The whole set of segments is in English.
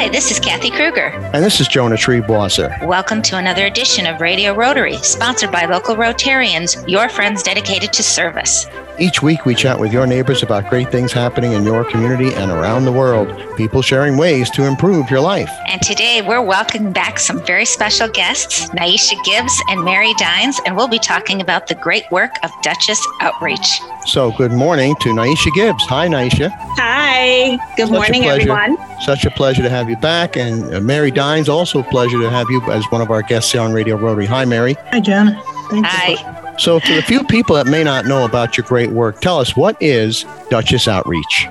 Hi, this is Kathy Kruger. And this is Jonah Triebwasser. Welcome to another edition of Radio Rotary, sponsored by local Rotarians, your friends dedicated to service. Each week we chat with your neighbors about great things happening in your community and around the world, people sharing ways to improve your life. And today we're welcoming back some very special guests, Naisha Gibbs and Mary Dines, and we'll be talking about the great work of Dutchess Outreach. So good morning to Naisha Gibbs. Hi, Naisha. Hi. Good morning, everyone. Such a pleasure to have you back. And Mary Dines, also a pleasure to have you as one of our guests here on Radio Rotary. Hi, Mary. Hi, Jonah. Thanks. Hi. So for the few people that may not know about your great work, tell us, what is Dutchess Outreach?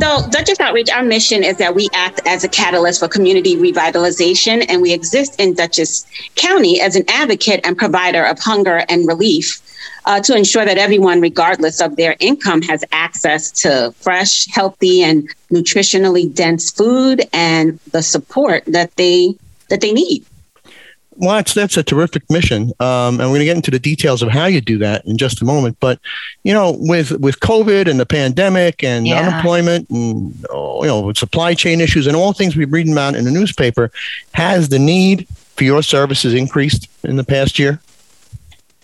So Dutchess Outreach, our mission is that we act as a catalyst for community revitalization, and we exist in Dutchess County as an advocate and provider of hunger and relief to ensure that everyone, regardless of their income, has access to fresh, healthy, and nutritionally dense food and the support that they need. Well, that's a terrific mission, and we're going to get into the details of how you do that in just a moment. But, you know, with COVID and the pandemic and unemployment and, you know, supply chain issues and all things we've reading about in the newspaper, has the need for your services increased in the past year?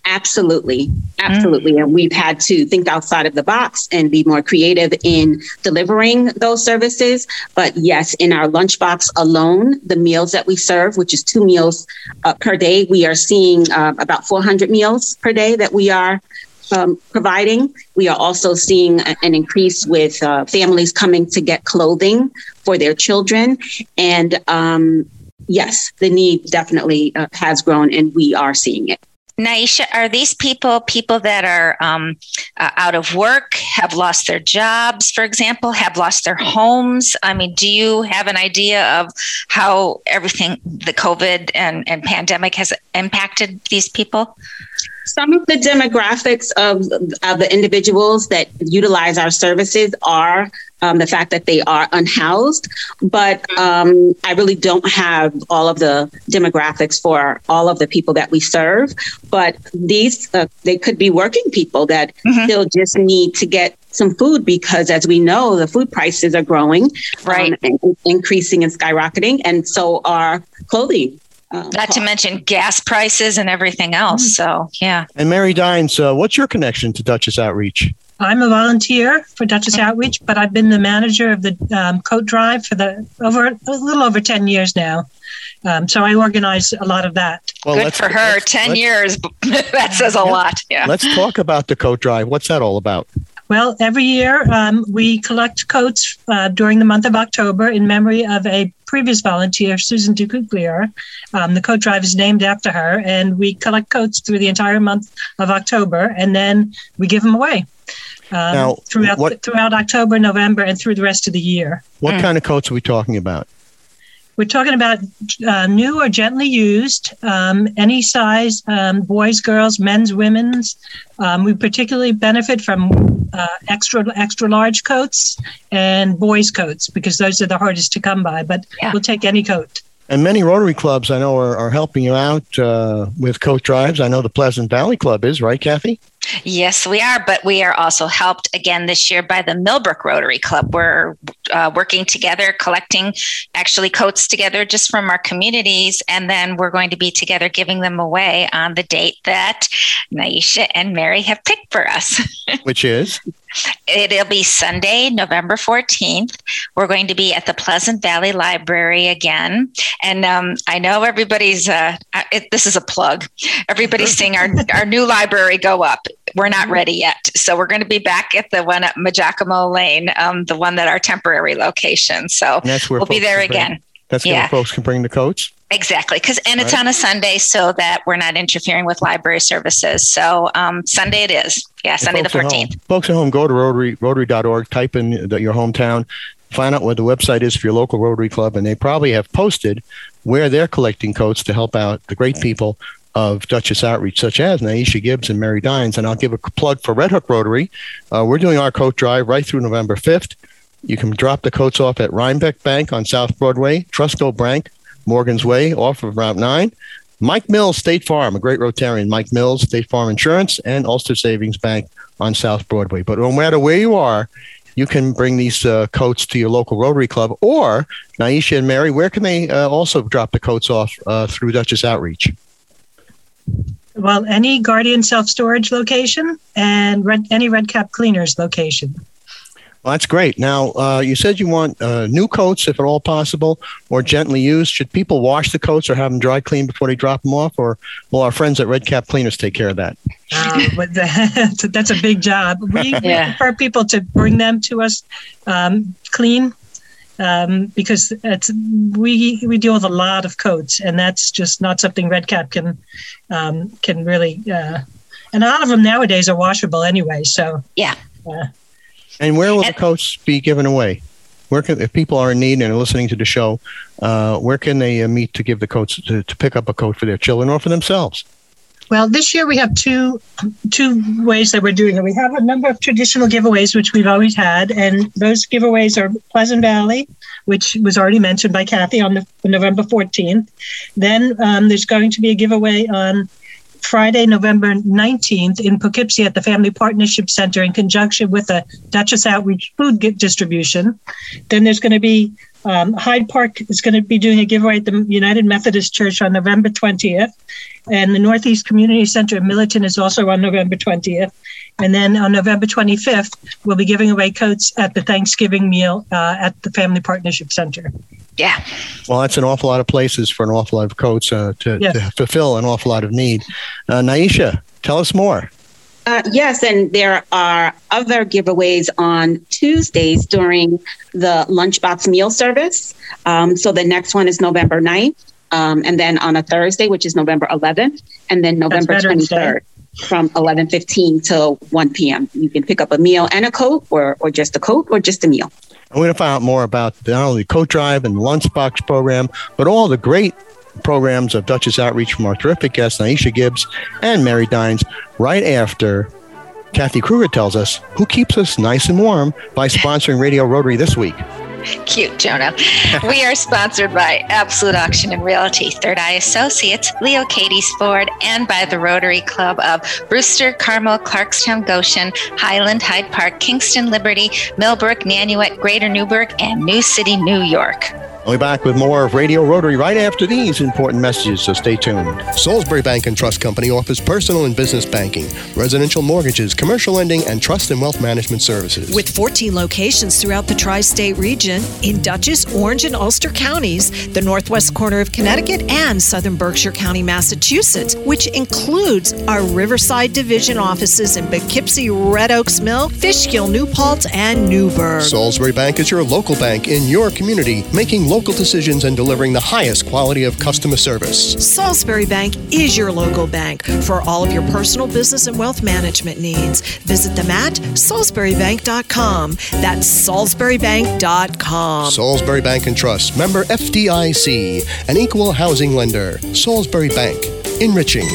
Absolutely. Absolutely. And we've had to think outside of the box and be more creative in delivering those services. But yes, in our lunchbox alone, the meals that we serve, which is 2 meals per day, we are seeing about 400 meals per day that we are providing. We are also seeing an increase with families coming to get clothing for their children. And yes, the need definitely has grown, and we are seeing it. Naisha, are these people that are out of work, have lost their jobs, for example, have lost their homes? I mean, do you have an idea of how everything, the COVID and pandemic, has impacted these people? Some of the demographics of the individuals that utilize our services are the fact that they are unhoused, but I really don't have all of the demographics for all of the people that we serve, but these, they could be working people that still just need to get some food, because as we know, the food prices are growing, and increasing and skyrocketing, and so are clothing. Not to mention gas prices and everything else. So, yeah. And Mary Dines, what's your connection to Dutchess Outreach? I'm a volunteer for Dutchess Outreach, but I've been the manager of the coat drive for a little over 10 years now. So I organize a lot of that. Well, good for her. 10 years. That says a lot. Yeah. Let's talk about the coat drive. What's that all about? Well, every year we collect coats during the month of October in memory of a previous volunteer, Susan Ducuglier. The coat drive is named after her, and we collect coats through the entire month of October, and then we give them away now, throughout October, November, and through the rest of the year. What kind of coats are we talking about? We're talking about new or gently used, any size, boys, girls, men's, women's. We particularly benefit from extra large coats and boys' coats, because those are the hardest to come by, but we'll take any coat. And many Rotary clubs, I know, are helping you out with coat drives. I know the Pleasant Valley Club is, right, Kathy? Yes, we are, but we are also helped again this year by the Millbrook Rotary Club. We're working together, collecting actually coats together just from our communities, and then we're going to be together giving them away on the date that Naisha and Mary have picked for us. Which is? It'll be Sunday, November 14th. We're going to be at the Pleasant Valley Library again. And I know everybody's, this is a plug, everybody's seeing our new library go up. We're not ready yet. So we're going to be back at the one at Majacomo Lane, the one that our temporary location. So we'll be there again. That's where folks can bring the coats? Exactly. It's on a Sunday, so that we're not interfering with library services. So Sunday it is. Yeah, and Sunday the 14th. Folks at home, go to rotary.org, type in your hometown, find out what the website is for your local Rotary Club, and they probably have posted where they're collecting coats to help out the great people of Dutchess Outreach, such as Naisha Gibbs and Mary Dines. And I'll give a plug for Red Hook Rotary. We're doing our coat drive right through November 5th. You can drop the coats off at Rhinebeck Bank on South Broadway, Trusco Bank, Morgan's Way off of Route 9, Mike Mills State Farm, a great Rotarian, Mike Mills State Farm Insurance, and Ulster Savings Bank on South Broadway. But no matter where you are, you can bring these coats to your local Rotary Club. Or, Naisha and Mary, where can they also drop the coats off through Dutchess Outreach? Well, any Guardian self-storage location and any Red Cap Cleaners location. Well, that's great. Now, you said you want new coats, if at all possible, or gently used. Should people wash the coats or have them dry clean before they drop them off, or will our friends at Red Cap Cleaners take care of that? That's a big job. We prefer people to bring them to us clean because we deal with a lot of coats, and that's just not something Red Cap can really. And a lot of them nowadays are washable anyway. So yeah. And where will the coats be given away? Where can, if people are in need and are listening to the show, where can they meet to give the coats to pick up a coat for their children or for themselves? Well, this year we have two ways that we're doing it. We have a number of traditional giveaways, which we've always had, and those giveaways are Pleasant Valley, which was already mentioned by Kathy on November 14th. Then there's going to be a giveaway on Friday, November 19th in Poughkeepsie at the Family Partnership Center in conjunction with a Dutchess Outreach food distribution. Then there's going to be Hyde Park is going to be doing a giveaway at the United Methodist Church on November 20th. And the Northeast Community Center in Millerton is also on November 20th. And then on November 25th, we'll be giving away coats at the Thanksgiving meal at the Family Partnership Center. Yeah. Well, that's an awful lot of places for an awful lot of coats to fulfill an awful lot of need. Naisha, tell us more. Yes, and there are other giveaways on Tuesdays during the Lunchbox Meal Service. So the next one is November 9th, and then on a Thursday, which is November 11th, and then November 23rd. From 11:15 till 1 p.m. You can pick up a meal and a coat or just a coat or just a meal. I'm going to find out more about not only the coat drive and the lunchbox program, but all the great programs of Dutchess Outreach from our terrific guests, Naisha Gibbs and Mary Dines, right after Kathy Kruger tells us who keeps us nice and warm by sponsoring Radio Rotary this week. Cute, Jonah. We are sponsored by Absolute Auction and Realty, Third Eye Associates, Leo Kaytes Ford, and by the Rotary Club of Brewster, Carmel, Clarkstown, Goshen, Highland, Hyde Park, Kingston, Liberty, Millbrook, Nanuet, Greater Newburgh, and New City, New York. We'll be back with more of Radio Rotary right after these important messages, so stay tuned. Salisbury Bank and Trust Company offers personal and business banking, residential mortgages, commercial lending, and trust and wealth management services. With 14 locations throughout the tri-state region, in Dutchess, Orange, and Ulster counties, the northwest corner of Connecticut, and southern Berkshire County, Massachusetts, which includes our Riverside Division offices in Poughkeepsie, Red Oaks Mill, Fishkill, New Paltz, and Newburgh. Salisbury Bank is your local bank in your community, making local decisions and delivering the highest quality of customer service. Salisbury Bank is your local bank for all of your personal, business, and wealth management needs. Visit them at salisburybank.com. That's salisburybank.com. Salisbury Bank and Trust, member FDIC, an equal housing lender. Salisbury Bank, enriching.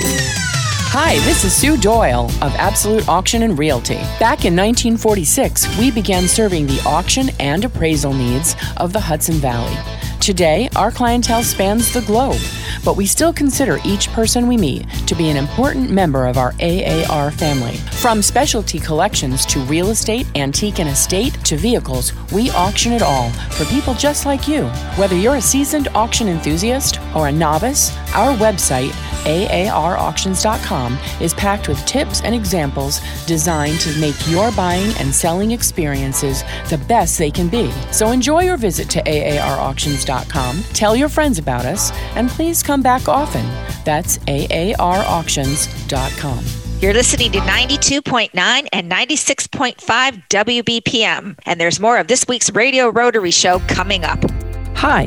Hi, this is Sue Doyle of Absolute Auction and Realty. Back in 1946, we began serving the auction and appraisal needs of the Hudson Valley. Today, our clientele spans the globe, but we still consider each person we meet to be an important member of our AAR family. From specialty collections to real estate, antique and estate to vehicles, we auction it all for people just like you. Whether you're a seasoned auction enthusiast or a novice, our website, aarauctions.com, is packed with tips and examples designed to make your buying and selling experiences the best they can be. So enjoy your visit to aarauctions.com. Tell your friends about us, and please come back often. That's aarauctions.com. You're listening to 92.9 and 96.5 WBPM, and there's more of this week's Radio Rotary Show coming up. Hi,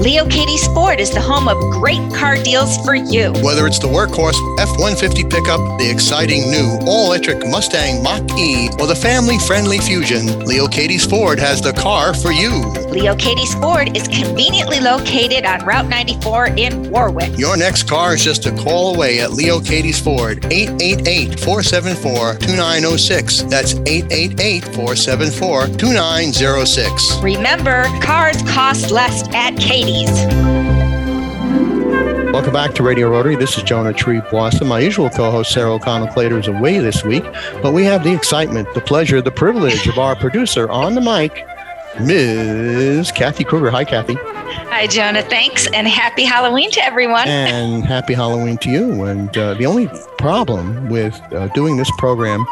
Leo Kaytes Ford is the home of great car deals for you. Whether it's the workhorse F-150 pickup, the exciting new all-electric Mustang Mach-E, or the family-friendly Fusion, Leo Kaytes Ford has the car for you. Leo Kaytes Ford is conveniently located on Route 94 in Warwick. Your next car is just a call away at Leo Kaytes Ford, 888-474-2906. That's 888-474-2906. Remember, cars cost less at Kaytes. Welcome back to Radio Rotary. This is Jonah Triebwasser. My usual co-host, Sarah O'Connell Clayton, is away this week, but we have the excitement, the pleasure, the privilege of our producer on the mic, Ms. Kathy Kruger. Hi, Kathy. Hi, Jonah. Thanks, and happy Halloween to everyone. And happy Halloween to you. And the only problem with doing this program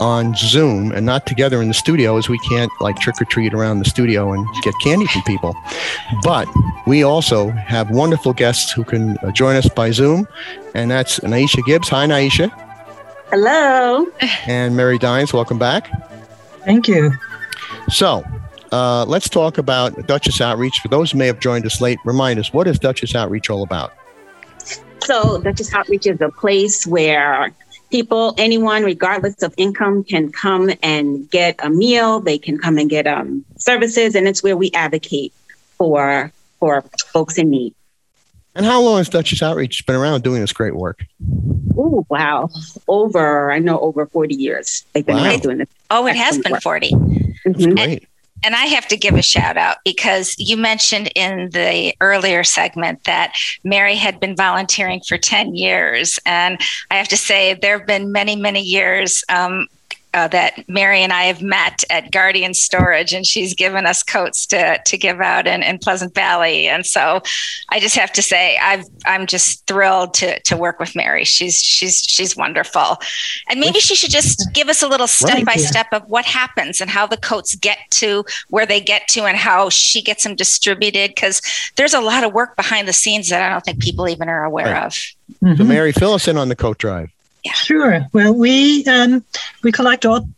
on Zoom and not together in the studio is we can't like trick or treat around the studio and get candy from people. But we also have wonderful guests who can join us by Zoom, and that's Naisha Gibbs. Hi, Naisha. Hello. And Mary Dines, welcome back. Thank you. So let's talk about Dutchess Outreach. For those who may have joined us late, remind us, what is Dutchess Outreach all about? So Dutchess Outreach is a place where people, anyone, regardless of income, can come and get a meal. They can come and get services, and it's where we advocate for folks in need. And how long has Dutchess Outreach been around doing this great work? Oh, wow. Over 40 years they've been around doing this. Oh, it has been work. 40. That's great. And I have to give a shout out because you mentioned in the earlier segment that Mary had been volunteering for 10 years. And I have to say there have been many, many years that Mary and I have met at Guardian Storage, and she's given us coats to give out in Pleasant Valley. And so I just have to say I'm just thrilled to work with Mary. She's wonderful. And maybe she should just give us a little step-by-step of what happens and how the coats get to where they get to and how she gets them distributed, because there's a lot of work behind the scenes that I don't think people even are aware of. Mm-hmm. So Mary, fill us in on the coat drive. Yeah. Sure. Well, we're collecting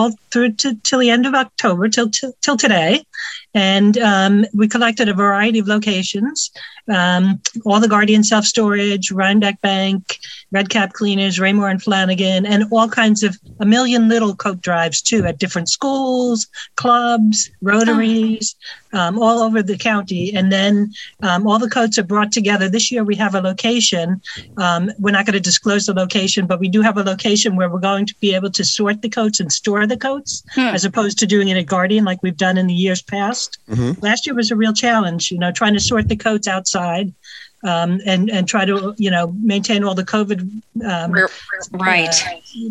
all through till the end of October, till today, and we collect at a variety of locations. All the Guardian Self Storage, Rhinebeck Bank, Red Cap Cleaners, Raymore and Flanagan, and all kinds of a million little coat drives too at different schools, clubs, rotaries, all over the county. And then all the coats are brought together. This year we have a location. We're not going to disclose the location, but we do have a location where we're going to be able to sort the coats and store the coats as opposed to doing it at Guardian like we've done in the years past. Mm-hmm. Last year was a real challenge, trying to sort the coats outside. And try to, maintain all the COVID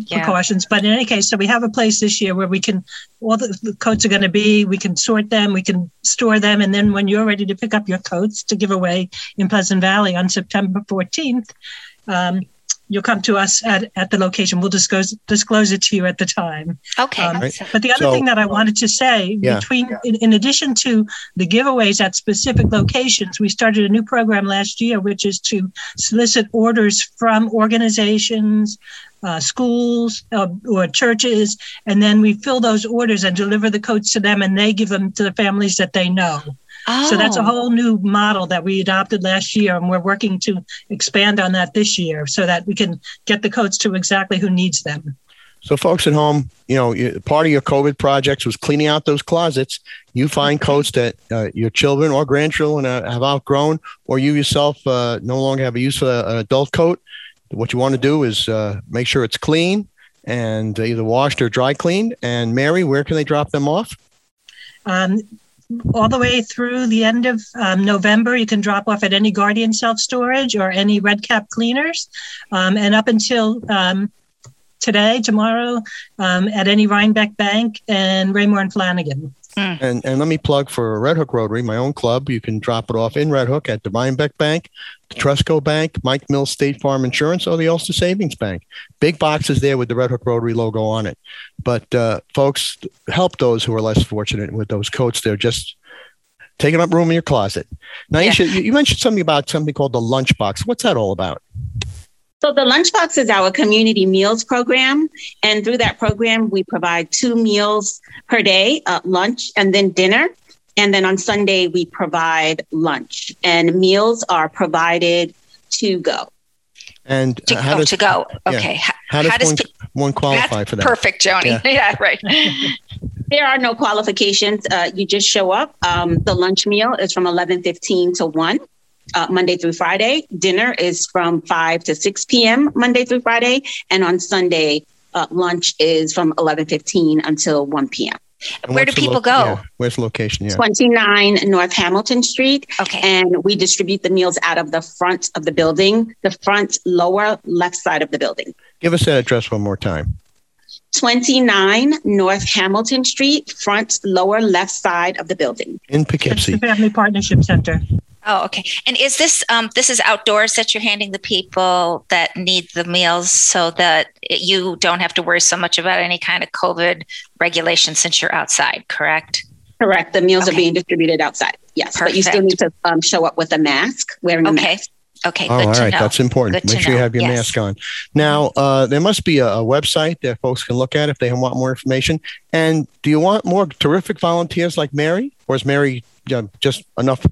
precautions. But in any case, so we have a place this year where we can, all the coats are going to be, we can sort them, we can store them. And then when you're ready to pick up your coats to give away in Pleasant Valley on September 14th, you'll come to us at the location. We'll disclose it to you at the time. Okay. But the other thing that I wanted to say, in addition to the giveaways at specific locations, we started a new program last year, which is to solicit orders from organizations, schools, or churches, and then we fill those orders and deliver the coats to them, and they give them to the families that they know. Oh. So that's a whole new model that we adopted last year, and we're working to expand on that this year so that we can get the coats to exactly who needs them. So folks at home, part of your COVID projects was cleaning out those closets. You find coats that your children or grandchildren have outgrown, or you yourself no longer have a use for an adult coat. What you want to do is make sure it's clean and either washed or dry cleaned. And Mary, where can they drop them off? All the way through the end of November, you can drop off at any Guardian Self-Storage or any Red Cap Cleaners. And up until tomorrow, at any Rhinebeck Bank and Raymore and Flanagan. Mm. And let me plug for Red Hook Rotary, my own club. You can drop it off in Red Hook at the Rhinebeck Bank, the Trusco Bank, Mike Mills State Farm Insurance, or the Ulster Savings Bank. Big boxes there with the Red Hook Rotary logo on it. But folks, help those who are less fortunate with those coats. They're just taking up room in your closet. Naisha, you mentioned something about something called the lunchbox. What's that all about? So the lunchbox is our community meals program. And through that program, we provide 2 meals per day, lunch and then dinner. And then on Sunday, we provide lunch, and meals are provided to go. And Okay. How does one qualify for that? Perfect, Joni. Yeah right. There are no qualifications. You just show up. The lunch meal is from 11:15 to 1, Monday through Friday. Dinner is from 5 to 6 p.m. Monday through Friday. And on Sunday, lunch is from 11:15 until 1 p.m. And where do people go? Yeah, where's the location? Yeah. 29 North Hamilton Street. Okay. And we distribute the meals out of the front of the building, the front lower left side of the building. Give us that address one more time. 29 North Hamilton Street, front lower left side of the building. In Poughkeepsie. It's the Family Partnership Center. Oh, okay. And is this is outdoors that you're handing the people that need the meals, so that you don't have to worry so much about any kind of COVID regulations since you're outside, correct? Correct. The meals are being distributed outside. Yes. Perfect. But you still need to show up with a mask, wearing a mask. Okay. Oh, good all to right. Know. That's important. Good Make sure know. You have your yes. mask on. Now, there must be a website that folks can look at if they want more information. And do you want more terrific volunteers like Mary, or is Mary just enough?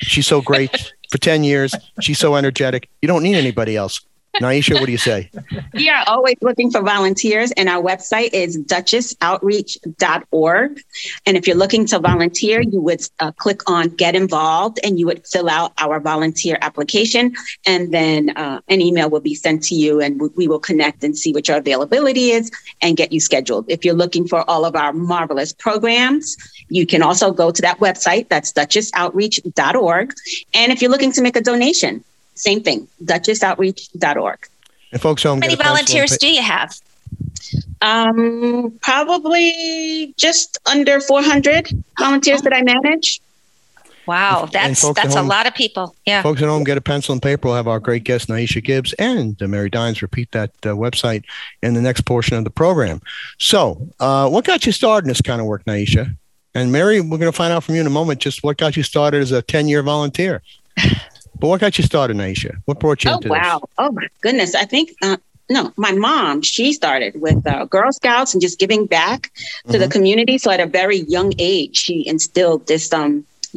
She's so great for 10 years. She's so energetic. You don't need anybody else. Naisha, what do you say? We are always looking for volunteers, and our website is DutchessOutreach.org. And if you're looking to volunteer, you would click on Get Involved, and you would fill out our volunteer application. And then an email will be sent to you, and we will connect and see what your availability is and get you scheduled. If you're looking for all of our marvelous programs, you can also go to that website. That's DutchessOutreach.org. And if you're looking to make a donation, same thing, DutchessOutreach.org. And folks, how many volunteers do you have? Probably just under 400 volunteers that I manage. Wow, that's a lot of people. Yeah. Folks at home, get a pencil and paper. We'll have our great guest, Naisha Gibbs, and Mary Dines repeat that website in the next portion of the program. So what got you started in this kind of work, Naisha? And Mary, we're going to find out from you in a moment just what got you started as a 10-year volunteer. But what got you started, Naisha? What brought you into this? Oh, wow. Oh, my goodness. I think, my mom, she started with Girl Scouts and just giving back to the community. So at a very young age, she instilled this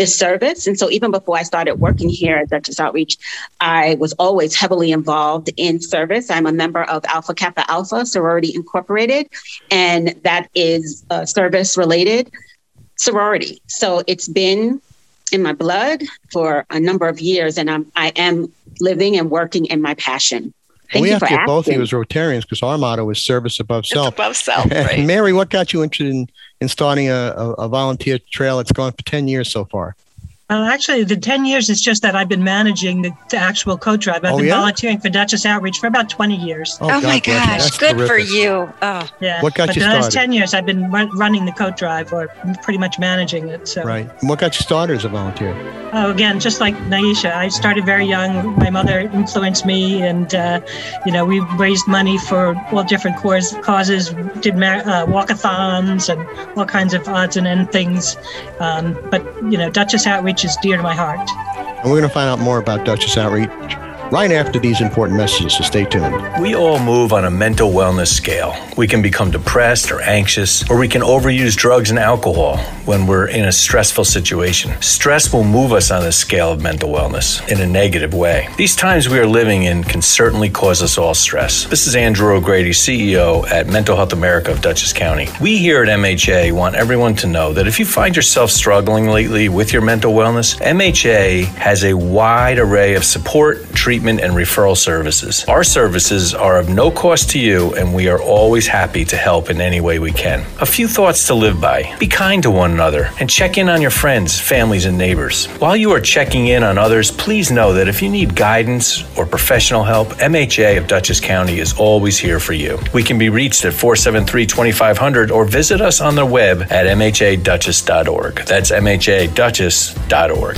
service. And so even before I started working here at Dutchess Outreach, I was always heavily involved in service. I'm a member of Alpha Kappa Alpha Sorority Incorporated, and that is a service-related sorority. So it's been in my blood for a number of years, and I am living and working in my passion. Thank you for asking. Both of you as Rotarians, because our motto is service above self. It's above self, right. Mary, what got you interested in starting a volunteer trail that's gone for 10 years so far? Actually, the 10 years is just that I've been managing the actual co-tribe. I've been volunteering for Dutchess Outreach for about 20 years. Oh my gosh. That's good terrific. For you. Oh, yeah. What got you started? But the last 10 years, I've been running the co-tribe or pretty much managing it. So. Right. And what got you started as a volunteer? Oh, again, just like Naisha, I started very young. My mother influenced me, and, we raised money for all different causes, did walkathons and all kinds of odds and end things. But Dutchess Outreach is dear to my heart. And we're going to find out more about Dutchess Outreach right after these important messages, so stay tuned. We all move on a mental wellness scale. We can become depressed or anxious, or we can overuse drugs and alcohol when we're in a stressful situation. Stress will move us on the scale of mental wellness in a negative way. These times we are living in can certainly cause us all stress. This is Andrew O'Grady, CEO at Mental Health America of Dutchess County. We here at MHA want everyone to know that if you find yourself struggling lately with your mental wellness, MHA has a wide array of support, treatment, and referral services. Our services are of no cost to you, and we are always happy to help in any way we can. A few thoughts to live by. Be kind to one another and check in on your friends, families, and neighbors. While you are checking in on others, please know that if you need guidance or professional help, MHA of Dutchess County is always here for you. We can be reached at 473-2500 or visit us on the web at mhadutchess.org. That's mhadutchess.org.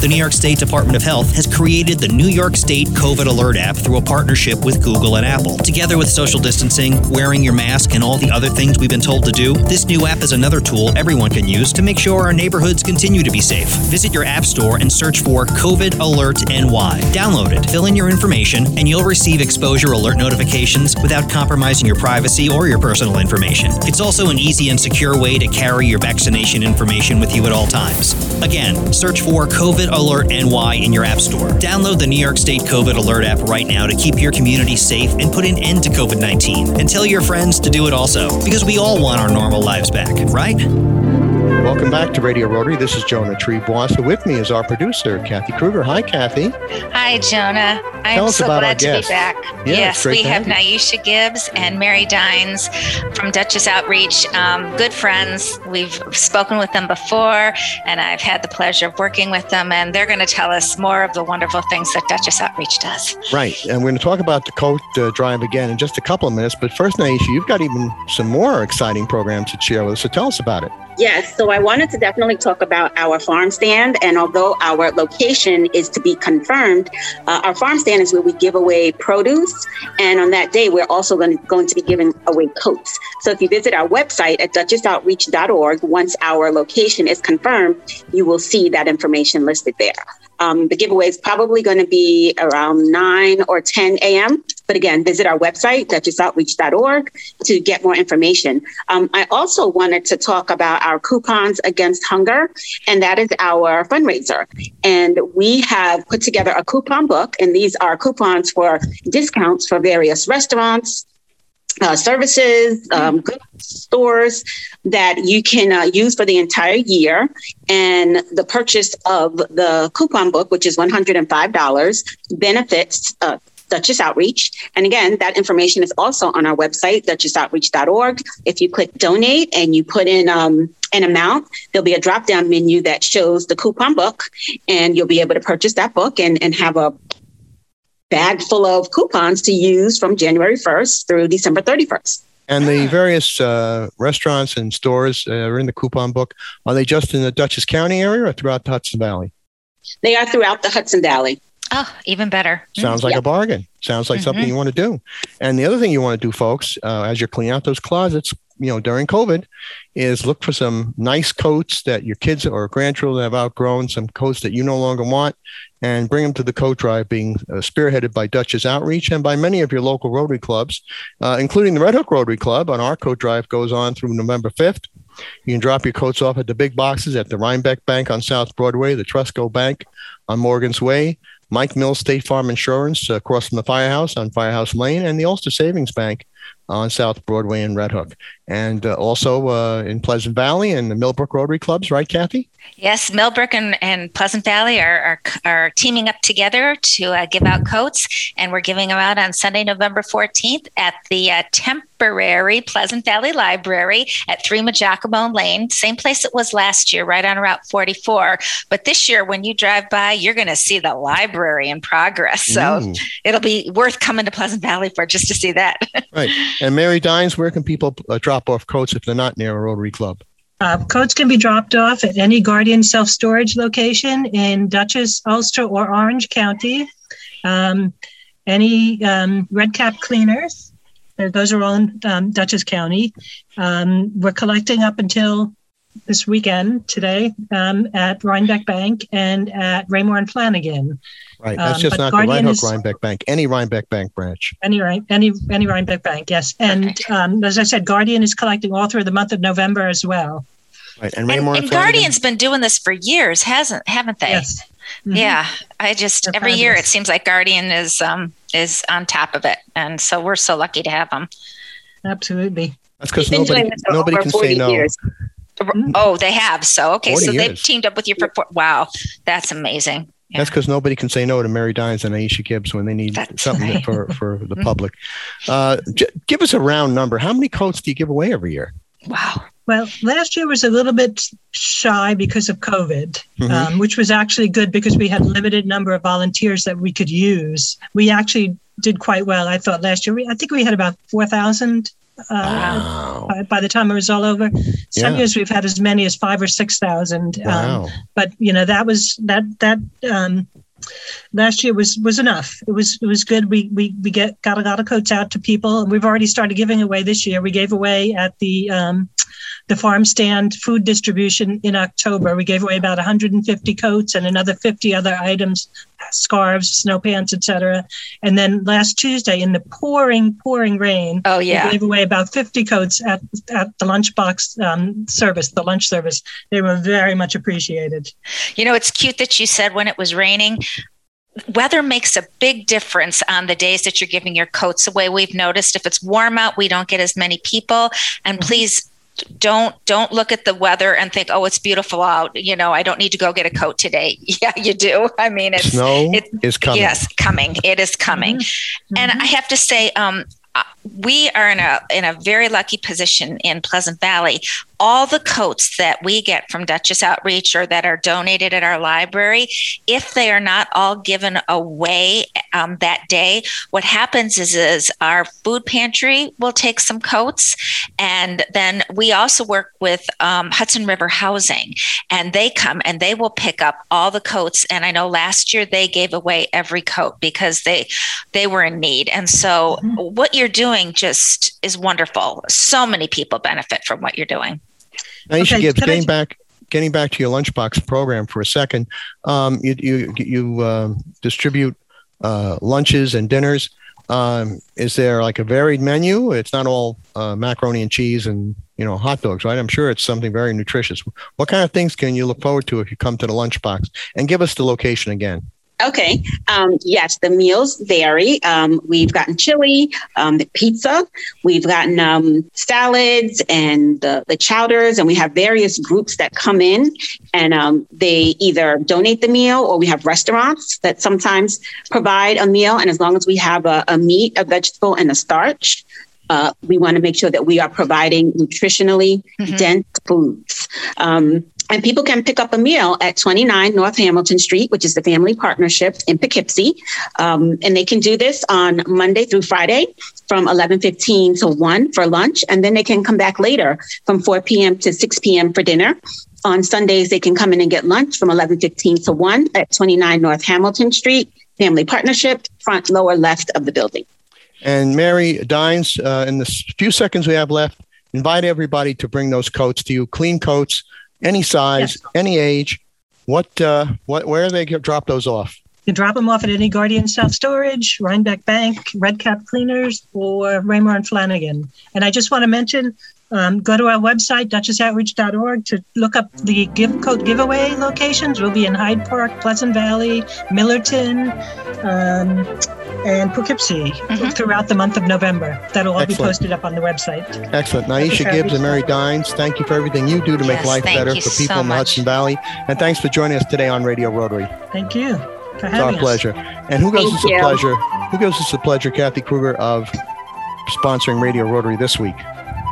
The New York State Department of Health has created the New York State COVID Alert app through a partnership with Google and Apple. Together with social distancing, wearing your mask, and all the other things we've been told to do, this new app is another tool everyone can use to make sure our neighborhoods continue to be safe. Visit your app store and search for COVID Alert NY. Download it, fill in your information, and you'll receive exposure alert notifications without compromising your privacy or your personal information. It's also an easy and secure way to carry your vaccination information with you at all times. Again, search for COVID Alert NY in your app store. Download the New York State COVID Alert app right now to keep your community safe and put an end to COVID-19. And tell your friends to do it also, because we all want our normal lives back, right? Welcome back to Radio Rotary. This is Jonah Triebwasser. With me is our producer, Kathy Kruger. Hi, Kathy. Hi, Jonah. I'm so glad to be back. Yes, we have Naisha Gibbs and Mary Dines from Dutchess Outreach. Good friends. We've spoken with them before, and I've had the pleasure of working with them, and they're going to tell us more of the wonderful things that Dutchess Outreach does. Right, and we're going to talk about the coat drive again in just a couple of minutes, but first, Naisha, you've got even some more exciting programs to share with us, so tell us about it. Yes, so I wanted to definitely talk about our farm stand, and although our location is to be confirmed, our farm stand is where we give away produce, and on that day, we're also going to be giving away coats. So if you visit our website at DutchessOutreach.org, once our location is confirmed, you will see that information listed there. The giveaway is probably going to be around 9 or 10 a.m., but again, visit our website, DutchessOutreach.org, to get more information. I also wanted to talk about our Coupons Against Hunger, and that is our fundraiser. And we have put together a coupon book, and these are coupons for discounts for various restaurants, services, goods, stores that you can use for the entire year. And the purchase of the coupon book, which is $105, benefits Dutchess Outreach. And again, that information is also on our website, DutchessOutreach.org. If you click donate and you put in an amount, there'll be a drop-down menu that shows the coupon book, and you'll be able to purchase that book and have a bag full of coupons to use from January 1st through December 31st. And the various restaurants and stores are in the coupon book. Are they just in the Dutchess County area or throughout the Hudson Valley? They are throughout the Hudson Valley. Oh, even better. Sounds like a bargain. Sounds like something you want to do. And the other thing you want to do, folks, as you're cleaning out those closets, during COVID, is look for some nice coats that your kids or grandchildren have outgrown, some coats that you no longer want, and bring them to the coat drive being spearheaded by Dutchess Outreach and by many of your local Rotary clubs, including the Red Hook Rotary Club. On our coat drive goes on through November 5th. You can drop your coats off at the big boxes at the Rhinebeck Bank on South Broadway, the Trusco Bank on Morgan's Way, Mike Mills State Farm Insurance across from the Firehouse on Firehouse Lane, and the Ulster Savings Bank on South Broadway in Red Hook. And also in Pleasant Valley and the Millbrook Rotary Clubs, right, Kathy? Yes, Millbrook and Pleasant Valley are teaming up together to give out coats, and we're giving them out on Sunday, November 14th at the temporary Pleasant Valley Library at 3 Majacomone Lane, same place it was last year, right on Route 44. But this year, when you drive by, you're going to see the library in progress. So it'll be worth coming to Pleasant Valley for just to see that. Right. And Mary Dines, where can people drop off coats if they're not near a Rotary Club? Coats can be dropped off at any Guardian self-storage location in Dutchess, Ulster, or Orange County. Any Red Cap cleaners. Those are all in Dutchess County. We're collecting up until this weekend, today, at Rhinebeck Bank and at Raymore and Flanagan. Right, that's just not the Rhinebeck Bank. Any Rhinebeck Bank branch. Any Rhinebeck Bank, yes. And as I said, Guardian is collecting all through the month of November as well. Right, and Guardian's been doing this for years, haven't they? Yes. Mm-hmm. Yeah, they're every fabulous. Year it seems like Guardian is on top of it, and so we're so lucky to have them. Absolutely. That's because nobody can say no. Years. Oh, they have. So, okay. So they've teamed up with you. Wow. That's amazing. Yeah. That's because nobody can say no to Mary Dines and Naisha Gibbs when they need something right. for the public. Give us a round number. How many coats do you give away every year? Wow. Well, last year was a little bit shy because of COVID, mm-hmm. Which was actually good because we had a limited number of volunteers that we could use. We actually did quite well. I thought last year, I think we had about 4,000. Wow. By the time it was all over, some years we've had as many as 5,000 or 6,000. Wow. But last year was enough. It was good. We got a lot of coats out to people, and we've already started giving away this year. We gave away at the farm stand food distribution in October. We gave away about 150 coats and another 50 other items, scarves, snow pants, etc. And then last Tuesday in the pouring rain, we gave away about 50 coats at the lunchbox service, the lunch service. They were very much appreciated. It's cute that you said when it was raining. Weather makes a big difference on the days that you're giving your coats away. We've noticed if it's warm out, we don't get as many people. And please don't look at the weather and think, oh, it's beautiful out. I don't need to go get a coat today. Yeah, you do. I mean, snow is coming. Yes, coming. It is coming. Mm-hmm. And I have to say, we are in a very lucky position in Pleasant Valley. All the coats that we get from Dutchess Outreach or that are donated at our library, if they are not all given away that day, what happens is our food pantry will take some coats. And then we also work with Hudson River Housing, and they come and they will pick up all the coats. And I know last year they gave away every coat because they were in need. And so what you're doing just is wonderful. So many people benefit from what you're doing. Naisha Gibbs, getting back to your lunchbox program for a second, you distribute lunches and dinners. Is there like a varied menu? It's not all macaroni and cheese and hot dogs, right? I'm sure it's something very nutritious. What kind of things can you look forward to if you come to the lunchbox? And give us the location again. Okay. Yes, the meals vary. We've gotten chili, the pizza. We've gotten salads and the chowders, and we have various groups that come in, and they either donate the meal, or we have restaurants that sometimes provide a meal. And as long as we have a meat, a vegetable, and a starch, we want to make sure that we are providing nutritionally dense foods. And people can pick up a meal at 29 North Hamilton Street, which is the Family Partnership in Poughkeepsie. And they can do this on Monday through Friday from 11:15 to 1 for lunch. And then they can come back later from 4 p.m. to 6 p.m. for dinner. On Sundays, they can come in and get lunch from 11:15 to 1 at 29 North Hamilton Street, Family Partnership, front lower left of the building. And Mary Dines, in the few seconds we have left, invite everybody to bring those coats to you, clean coats. Any size, any age. Where do they drop those off? You drop them off at any Guardian Self-Storage, Rhinebeck Bank, Red Cap Cleaners, or Raymore and Flanagan. And I just want to mention, go to our website, DutchessOutreach.org, to look up the gift code giveaway locations. We'll be in Hyde Park, Pleasant Valley, Millerton, and Poughkeepsie throughout the month of November. That'll all be posted up on the website. Excellent. Naisha Gibbs and Mary Dines, thank you for everything you do to make life better for people in the Hudson Valley. And thanks for joining us today on Radio Rotary. Thank you for having us. It's our pleasure. And who gives us the pleasure, Kathy Kruger, of sponsoring Radio Rotary this week?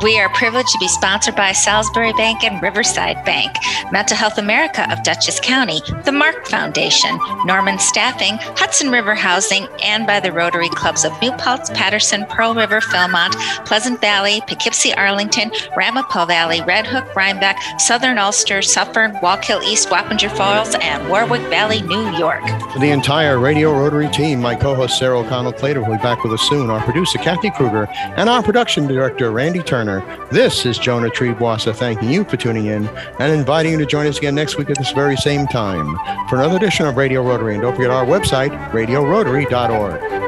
We are privileged to be sponsored by Salisbury Bank and Riverside Bank, Mental Health America of Dutchess County, the Mark Foundation, Norman Staffing, Hudson River Housing, and by the Rotary Clubs of New Paltz, Patterson, Pearl River, Philmont, Pleasant Valley, Poughkeepsie, Arlington, Ramapo Valley, Red Hook, Rhinebeck, Southern Ulster, Suffern, Walk Hill East, Wappinger Falls, and Warwick Valley, New York. The entire Radio Rotary team, my co-host Sarah O'Connell Clayton will be back with us soon, our producer Kathy Kruger, and our production director Randy Turner. This is Jonah Triebwasser thanking you for tuning in and inviting you to join us again next week at this very same time for another edition of Radio Rotary. And don't forget our website, radiorotary.org.